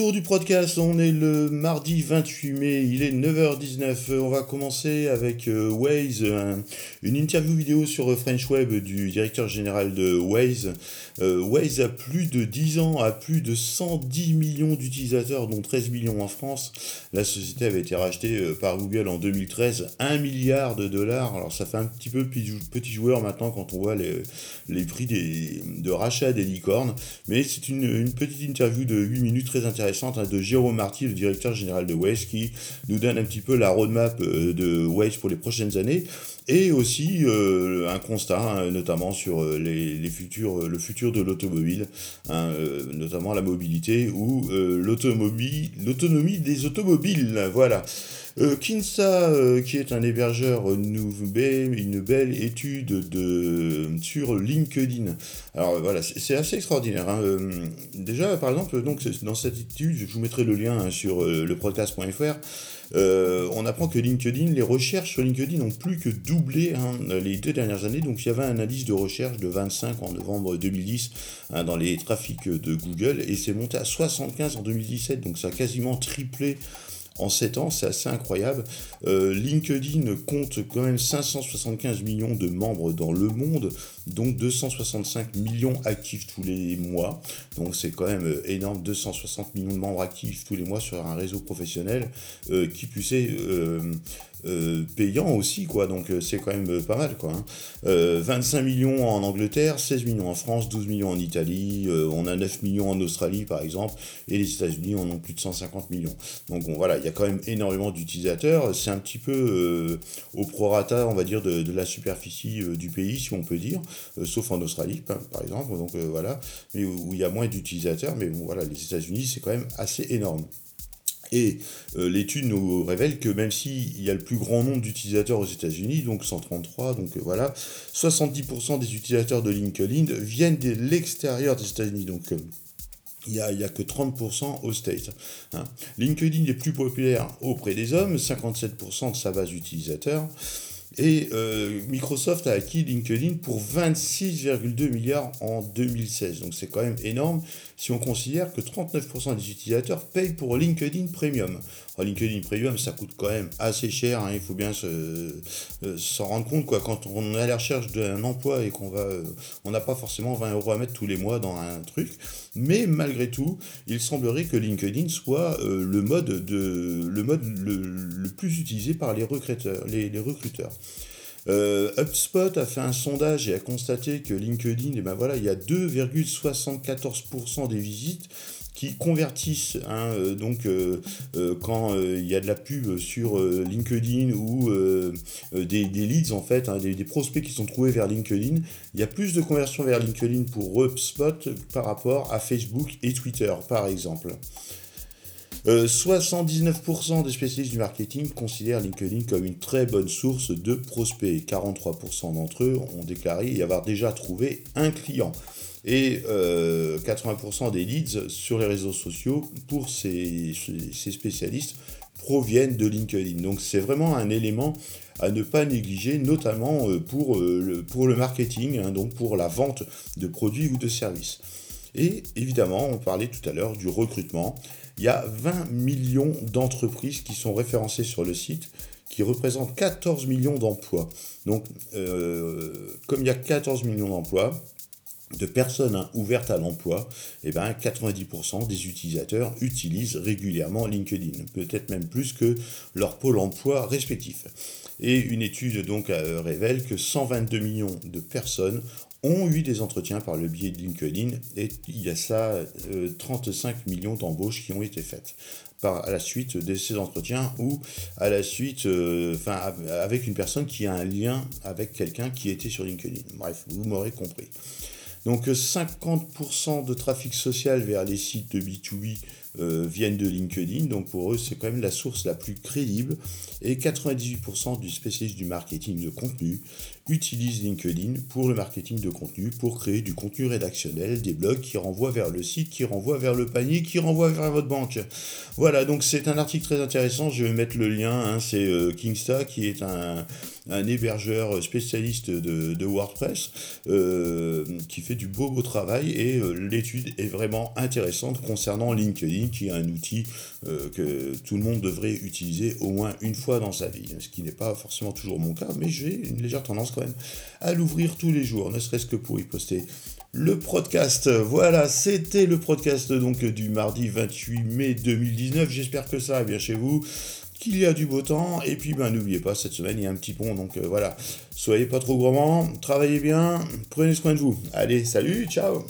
retour du podcast, on est le mardi 28 mai, il est 9h19, on va commencer avec Waze, une interview vidéo sur French Web du directeur général de Waze. Waze a plus de 10 ans, a plus de 110 millions d'utilisateurs, dont 13 millions en France. La société avait été rachetée par Google en 2013, 1 milliard de dollars, alors ça fait un petit peu petit joueur maintenant quand on voit les prix de rachat des licornes, mais c'est une petite interview de 8 minutes très intéressante de Jérôme Marty, le directeur général de Waze, qui nous donne un petit peu la roadmap de Waze pour les prochaines années et aussi un constat notamment sur le futur de l'automobile, notamment la mobilité ou l'autonomie des automobiles. Voilà. Kinsta, qui est un hébergeur, nous met une belle étude sur LinkedIn. Alors voilà, c'est assez extraordinaire. Déjà, par exemple, donc, dans cette étude, je vous mettrai le lien sur leprocast.fr, on apprend que les recherches sur LinkedIn ont plus que doublé les 2 dernières années. Donc il y avait un indice de recherche de 25 en novembre 2010 dans les trafics de Google et c'est monté à 75 en 2017, donc ça a quasiment triplé en 7 ans, c'est assez incroyable. LinkedIn compte quand même 575 millions de membres dans le monde, dont 265 millions actifs tous les mois. Donc c'est quand même énorme, 260 millions de membres actifs tous les mois sur un réseau professionnel qui puisse être payant aussi, quoi. Donc c'est quand même pas mal, quoi. 25 millions en Angleterre, 16 millions en France, 12 millions en Italie, on a 9 millions en Australie par exemple, et les États-Unis en ont plus de 150 millions. Donc voilà, il y a quand même énormément d'utilisateurs, c'est un petit peu au prorata, on va dire, de la superficie du pays, si on peut dire, sauf en Australie par exemple, donc voilà, mais où il y a moins d'utilisateurs, mais bon, voilà, les États-Unis c'est quand même assez énorme. Et l'étude nous révèle que même s'il y a le plus grand nombre d'utilisateurs aux États-Unis, donc 133, donc voilà, 70% des utilisateurs de LinkedIn viennent de l'extérieur des États-Unis, donc il n'y a que 30% aux States. LinkedIn est plus populaire auprès des hommes, 57% de sa base d'utilisateurs. Et Microsoft a acquis LinkedIn pour 26,2 milliards en 2016. Donc c'est quand même énorme si on considère que 39% des utilisateurs payent pour LinkedIn Premium. Alors LinkedIn Premium, ça coûte quand même assez cher, il faut bien s'en rendre compte, quoi. Quand on est à la recherche d'un emploi et qu'on va, on n'a pas forcément 20 € à mettre tous les mois dans un truc. Mais malgré tout, il semblerait que LinkedIn soit le mode le plus utilisé par les recruteurs. HubSpot a fait un sondage et a constaté que LinkedIn, il y a 2,74% des visites qui convertissent, quand il y a de la pub sur LinkedIn ou des leads, en fait, des prospects qui sont trouvés vers LinkedIn, il y a plus de conversions vers LinkedIn pour HubSpot par rapport à Facebook et Twitter, par exemple. 79% des spécialistes du marketing considèrent LinkedIn comme une très bonne source de prospects. 43% d'entre eux ont déclaré y avoir déjà trouvé un client. Et 80% des leads sur les réseaux sociaux pour ces spécialistes proviennent de LinkedIn. Donc c'est vraiment un élément à ne pas négliger, notamment pour le marketing, donc pour la vente de produits ou de services. Et évidemment, on parlait tout à l'heure du recrutement. Il y a 20 millions d'entreprises qui sont référencées sur le site, qui représentent 14 millions d'emplois. Donc, comme il y a 14 millions d'emplois, de personnes ouvertes à l'emploi, 90% des utilisateurs utilisent régulièrement LinkedIn, peut-être même plus que leur pôle emploi respectif. Et une étude donc révèle que 122 millions de personnes ont eu des entretiens par le biais de LinkedIn et il y a 35 millions d'embauches qui ont été faites à la suite de ces entretiens ou à la suite, avec une personne qui a un lien avec quelqu'un qui était sur LinkedIn. Bref, vous m'aurez compris. Donc 50% de trafic social vers les sites de B2B viennent de LinkedIn, donc pour eux c'est quand même la source la plus crédible et 98% des spécialistes du marketing de contenu utilisent LinkedIn pour le marketing de contenu, pour créer du contenu rédactionnel, des blogs qui renvoient vers le site, qui renvoient vers le panier, qui renvoient vers votre banque. Voilà, donc c'est un article très intéressant, je vais mettre le lien, c'est Kinsta qui est un hébergeur spécialiste de WordPress qui fait du beau travail et l'étude est vraiment intéressante concernant LinkedIn. ligne qui est un outil que tout le monde devrait utiliser au moins une fois dans sa vie, ce qui n'est pas forcément toujours mon cas, mais j'ai une légère tendance quand même à l'ouvrir tous les jours, ne serait-ce que pour y poster le podcast. Voilà, c'était le podcast donc du mardi 28 mai 2019, j'espère que ça va bien chez vous, qu'il y a du beau temps, et puis n'oubliez pas, cette semaine il y a un petit pont, donc voilà, soyez pas trop gourmands, travaillez bien, prenez soin de vous, allez, salut, ciao.